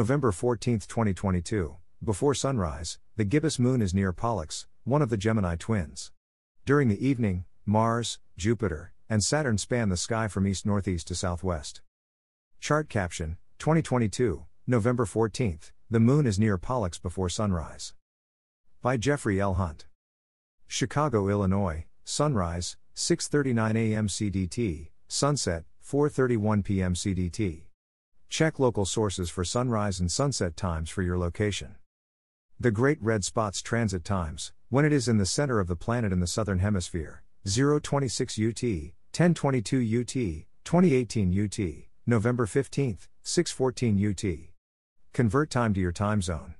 November 14, 2022, before sunrise, the gibbous moon is near Pollux, one of the Gemini twins. During the evening, Mars, Jupiter, and Saturn span the sky from east-northeast to southwest. Chart caption, 2022, November 14, the moon is near Pollux before sunrise. By Jeffrey L. Hunt. Chicago, Illinois, sunrise, 6:39 a.m. CDT, sunset, 4:31 p.m. CDT. Check local sources for sunrise and sunset times for your location. The Great Red Spot's transit times, when it is in the center of the planet in the southern hemisphere, 026 UT, 1022 UT, 2018 UT, November 15, 614 UT. Convert time to your time zone.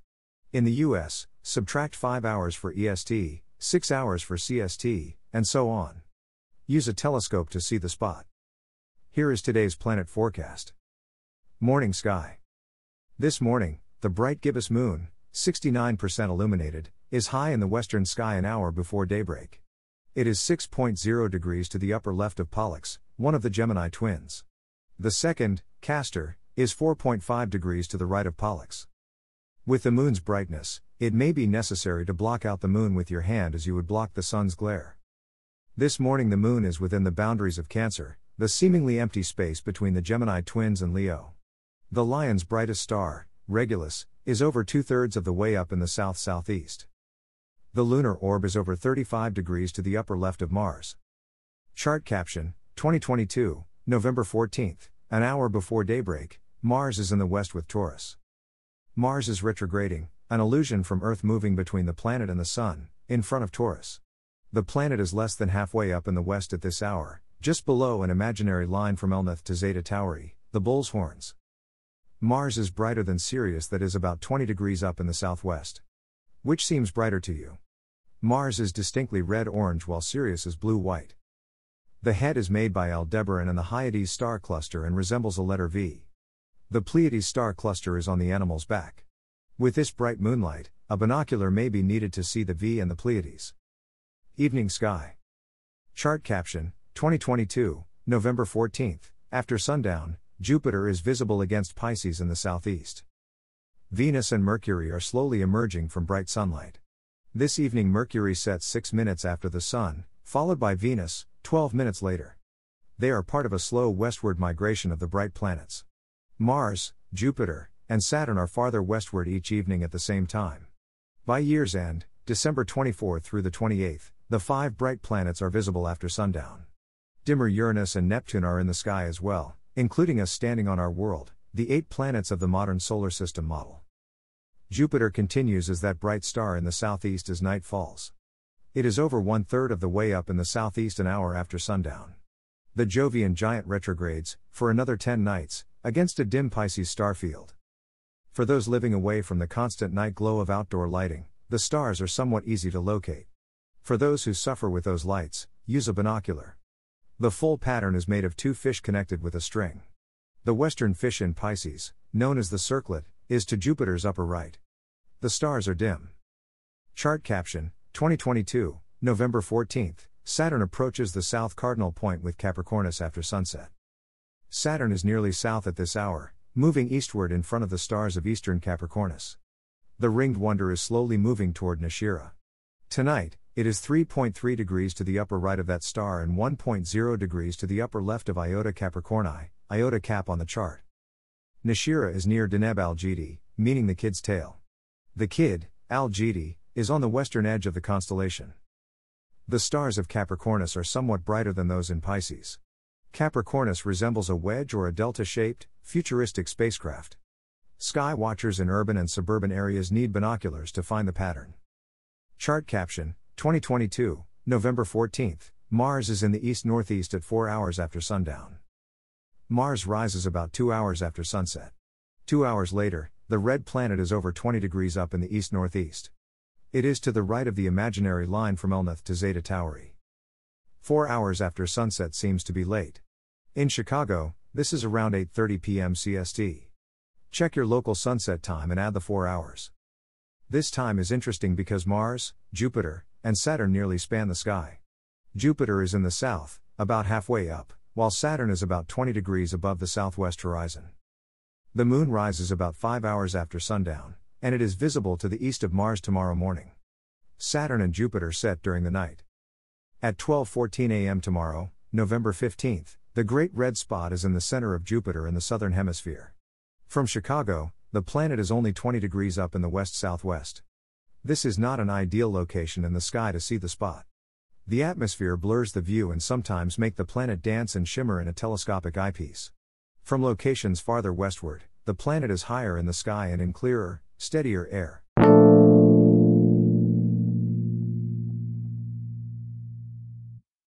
In the US, subtract 5 hours for EST, 6 hours for CST, and so on. Use a telescope to see the spot. Here is today's planet forecast. Morning sky. This morning, the bright gibbous moon, 69% illuminated, is high in the western sky an hour before daybreak. It is 6.0 degrees to the upper left of Pollux, one of the Gemini twins. The second, Castor, is 4.5 degrees to the right of Pollux. With the moon's brightness, it may be necessary to block out the moon with your hand as you would block the sun's glare. This morning the moon is within the boundaries of Cancer, the seemingly empty space between the Gemini twins and Leo. The lion's brightest star, Regulus, is over 2/3 of the way up in the south-southeast. The lunar orb is over 35 degrees to the upper left of Mars. Chart caption, 2022, November 14th, an hour before daybreak, Mars is in the west with Taurus. Mars is retrograding, an illusion from Earth moving between the planet and the Sun, in front of Taurus. The planet is less than halfway up in the west at this hour, just below an imaginary line from Elnath to Zeta Tauri, the bull's horns. Mars is brighter than Sirius that is about 20 degrees up in the southwest. Which seems brighter to you? Mars is distinctly red-orange while Sirius is blue-white. The head is made by Aldebaran and the Hyades star cluster and resembles a letter V. The Pleiades star cluster is on the animal's back. With this bright moonlight, a binocular may be needed to see the V and the Pleiades. Evening sky. Chart caption, 2022, November 14th, after sundown, Jupiter is visible against Pisces in the southeast. Venus and Mercury are slowly emerging from bright sunlight. This evening Mercury sets 6 minutes after the Sun, followed by Venus, 12 minutes later. They are part of a slow westward migration of the bright planets. Mars, Jupiter, and Saturn are farther westward each evening at the same time. By year's end, December 24 through the 28th, the 5 bright planets are visible after sundown. Dimmer Uranus and Neptune are in the sky as well, including us standing on our world, the 8 planets of the modern solar system model. Jupiter continues as that bright star in the southeast as night falls. It is over 1/3 of the way up in the southeast an hour after sundown. The Jovian giant retrogrades, for another 10 nights, against a dim Pisces star field. For those living away from the constant night glow of outdoor lighting, the stars are somewhat easy to locate. For those who suffer with those lights, use a binocular. The full pattern is made of 2 fish connected with a string. The western fish in Pisces, known as the circlet, is to Jupiter's upper right. The stars are dim. Chart caption, 2022, November 14th, Saturn approaches the south cardinal point with Capricornus after sunset. Saturn is nearly south at this hour, moving eastward in front of the stars of eastern Capricornus. The ringed wonder is slowly moving toward Nashira. Tonight, it is 3.3 degrees to the upper right of that star and 1.0 degrees to the upper left of Iota Capricorni, Iota Cap on the chart. Nashira is near Deneb al-Jedi, meaning the kid's tail. The kid, al-Jedi, is on the western edge of the constellation. The stars of Capricornus are somewhat brighter than those in Pisces. Capricornus resembles a wedge or a delta-shaped, futuristic spacecraft. Sky watchers in urban and suburban areas need binoculars to find the pattern. Chart caption, 2022, November 14th, Mars is in the east-northeast at 4 hours after sundown. Mars rises about 2 hours after sunset. 2 hours later, the red planet is over 20 degrees up in the east-northeast. It is to the right of the imaginary line from Elnath to Zeta Tauri. 4 hours after sunset seems to be late. In Chicago, this is around 8:30 p.m. CST. Check your local sunset time and add the 4 hours. This time is interesting because Mars, Jupiter, and Saturn nearly span the sky. Jupiter is in the south, about halfway up, while Saturn is about 20 degrees above the southwest horizon. The moon rises about 5 hours after sundown, and it is visible to the east of Mars tomorrow morning. Saturn and Jupiter set during the night. At 12:14 a.m. tomorrow, November 15th, the Great Red Spot is in the center of Jupiter in the southern hemisphere. From Chicago, the planet is only 20 degrees up in the west-southwest. This is not an ideal location in the sky to see the spot. The atmosphere blurs the view and sometimes make the planet dance and shimmer in a telescopic eyepiece. From locations farther westward, the planet is higher in the sky and in clearer, steadier air.